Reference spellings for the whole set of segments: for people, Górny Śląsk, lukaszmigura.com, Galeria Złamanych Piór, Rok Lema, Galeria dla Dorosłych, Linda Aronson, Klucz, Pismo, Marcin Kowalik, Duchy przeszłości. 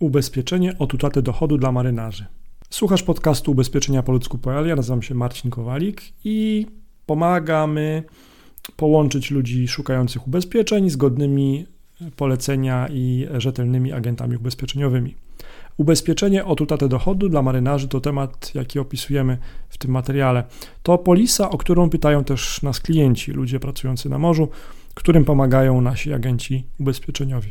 Ubezpieczenie od utraty dochodu dla marynarzy. Słuchasz podcastu Ubezpieczenia po ludzku.pl, ja nazywam się Marcin Kowalik i pomagamy połączyć ludzi szukających ubezpieczeń z godnymi polecenia i rzetelnymi agentami ubezpieczeniowymi. Ubezpieczenie od utraty dochodu dla marynarzy to temat, jaki opisujemy w tym materiale. To polisa, o którą pytają też nas klienci, ludzie pracujący na morzu, którym pomagają nasi agenci ubezpieczeniowi.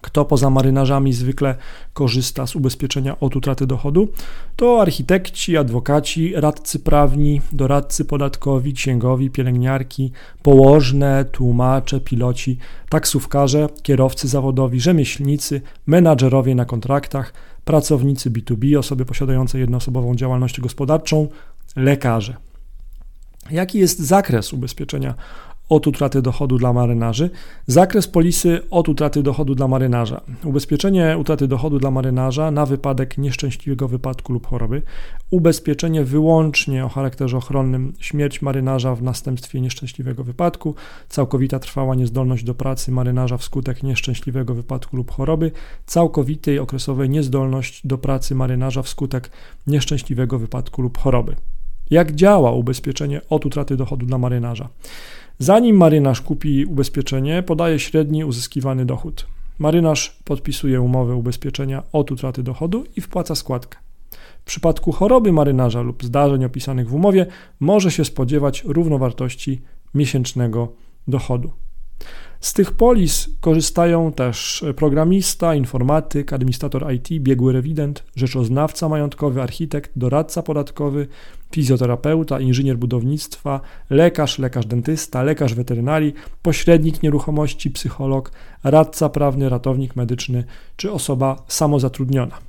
Kto poza marynarzami zwykle korzysta z ubezpieczenia od utraty dochodu? To architekci, adwokaci, radcy prawni, doradcy podatkowi, księgowi, pielęgniarki, położne, tłumacze, piloci, taksówkarze, kierowcy zawodowi, rzemieślnicy, menadżerowie na kontraktach, pracownicy B2B, osoby posiadające jednoosobową działalność gospodarczą, lekarze. Jaki jest zakres ubezpieczenia od utraty dochodu dla marynarzy? Zakres polisy od utraty dochodu dla marynarza. Ubezpieczenie utraty dochodu dla marynarza na wypadek nieszczęśliwego wypadku lub choroby. Ubezpieczenie wyłącznie o charakterze ochronnym, śmierć marynarza w następstwie nieszczęśliwego wypadku, całkowita trwała niezdolność do pracy marynarza wskutek nieszczęśliwego wypadku lub choroby, całkowitej okresowej niezdolność do pracy marynarza wskutek nieszczęśliwego wypadku lub choroby. Jak działa ubezpieczenie od utraty dochodu dla marynarza? Zanim marynarz kupi ubezpieczenie, podaje średni uzyskiwany dochód. Marynarz podpisuje umowę ubezpieczenia od utraty dochodu i wpłaca składkę. W przypadku choroby marynarza lub zdarzeń opisanych w umowie może się spodziewać równowartości miesięcznego dochodu. Z tych polis korzystają też programista, informatyk, administrator IT, biegły rewident, rzeczoznawca majątkowy, architekt, doradca podatkowy, fizjoterapeuta, inżynier budownictwa, lekarz, lekarz-dentysta, lekarz weterynarii, pośrednik nieruchomości, psycholog, radca prawny, ratownik medyczny czy osoba samozatrudniona.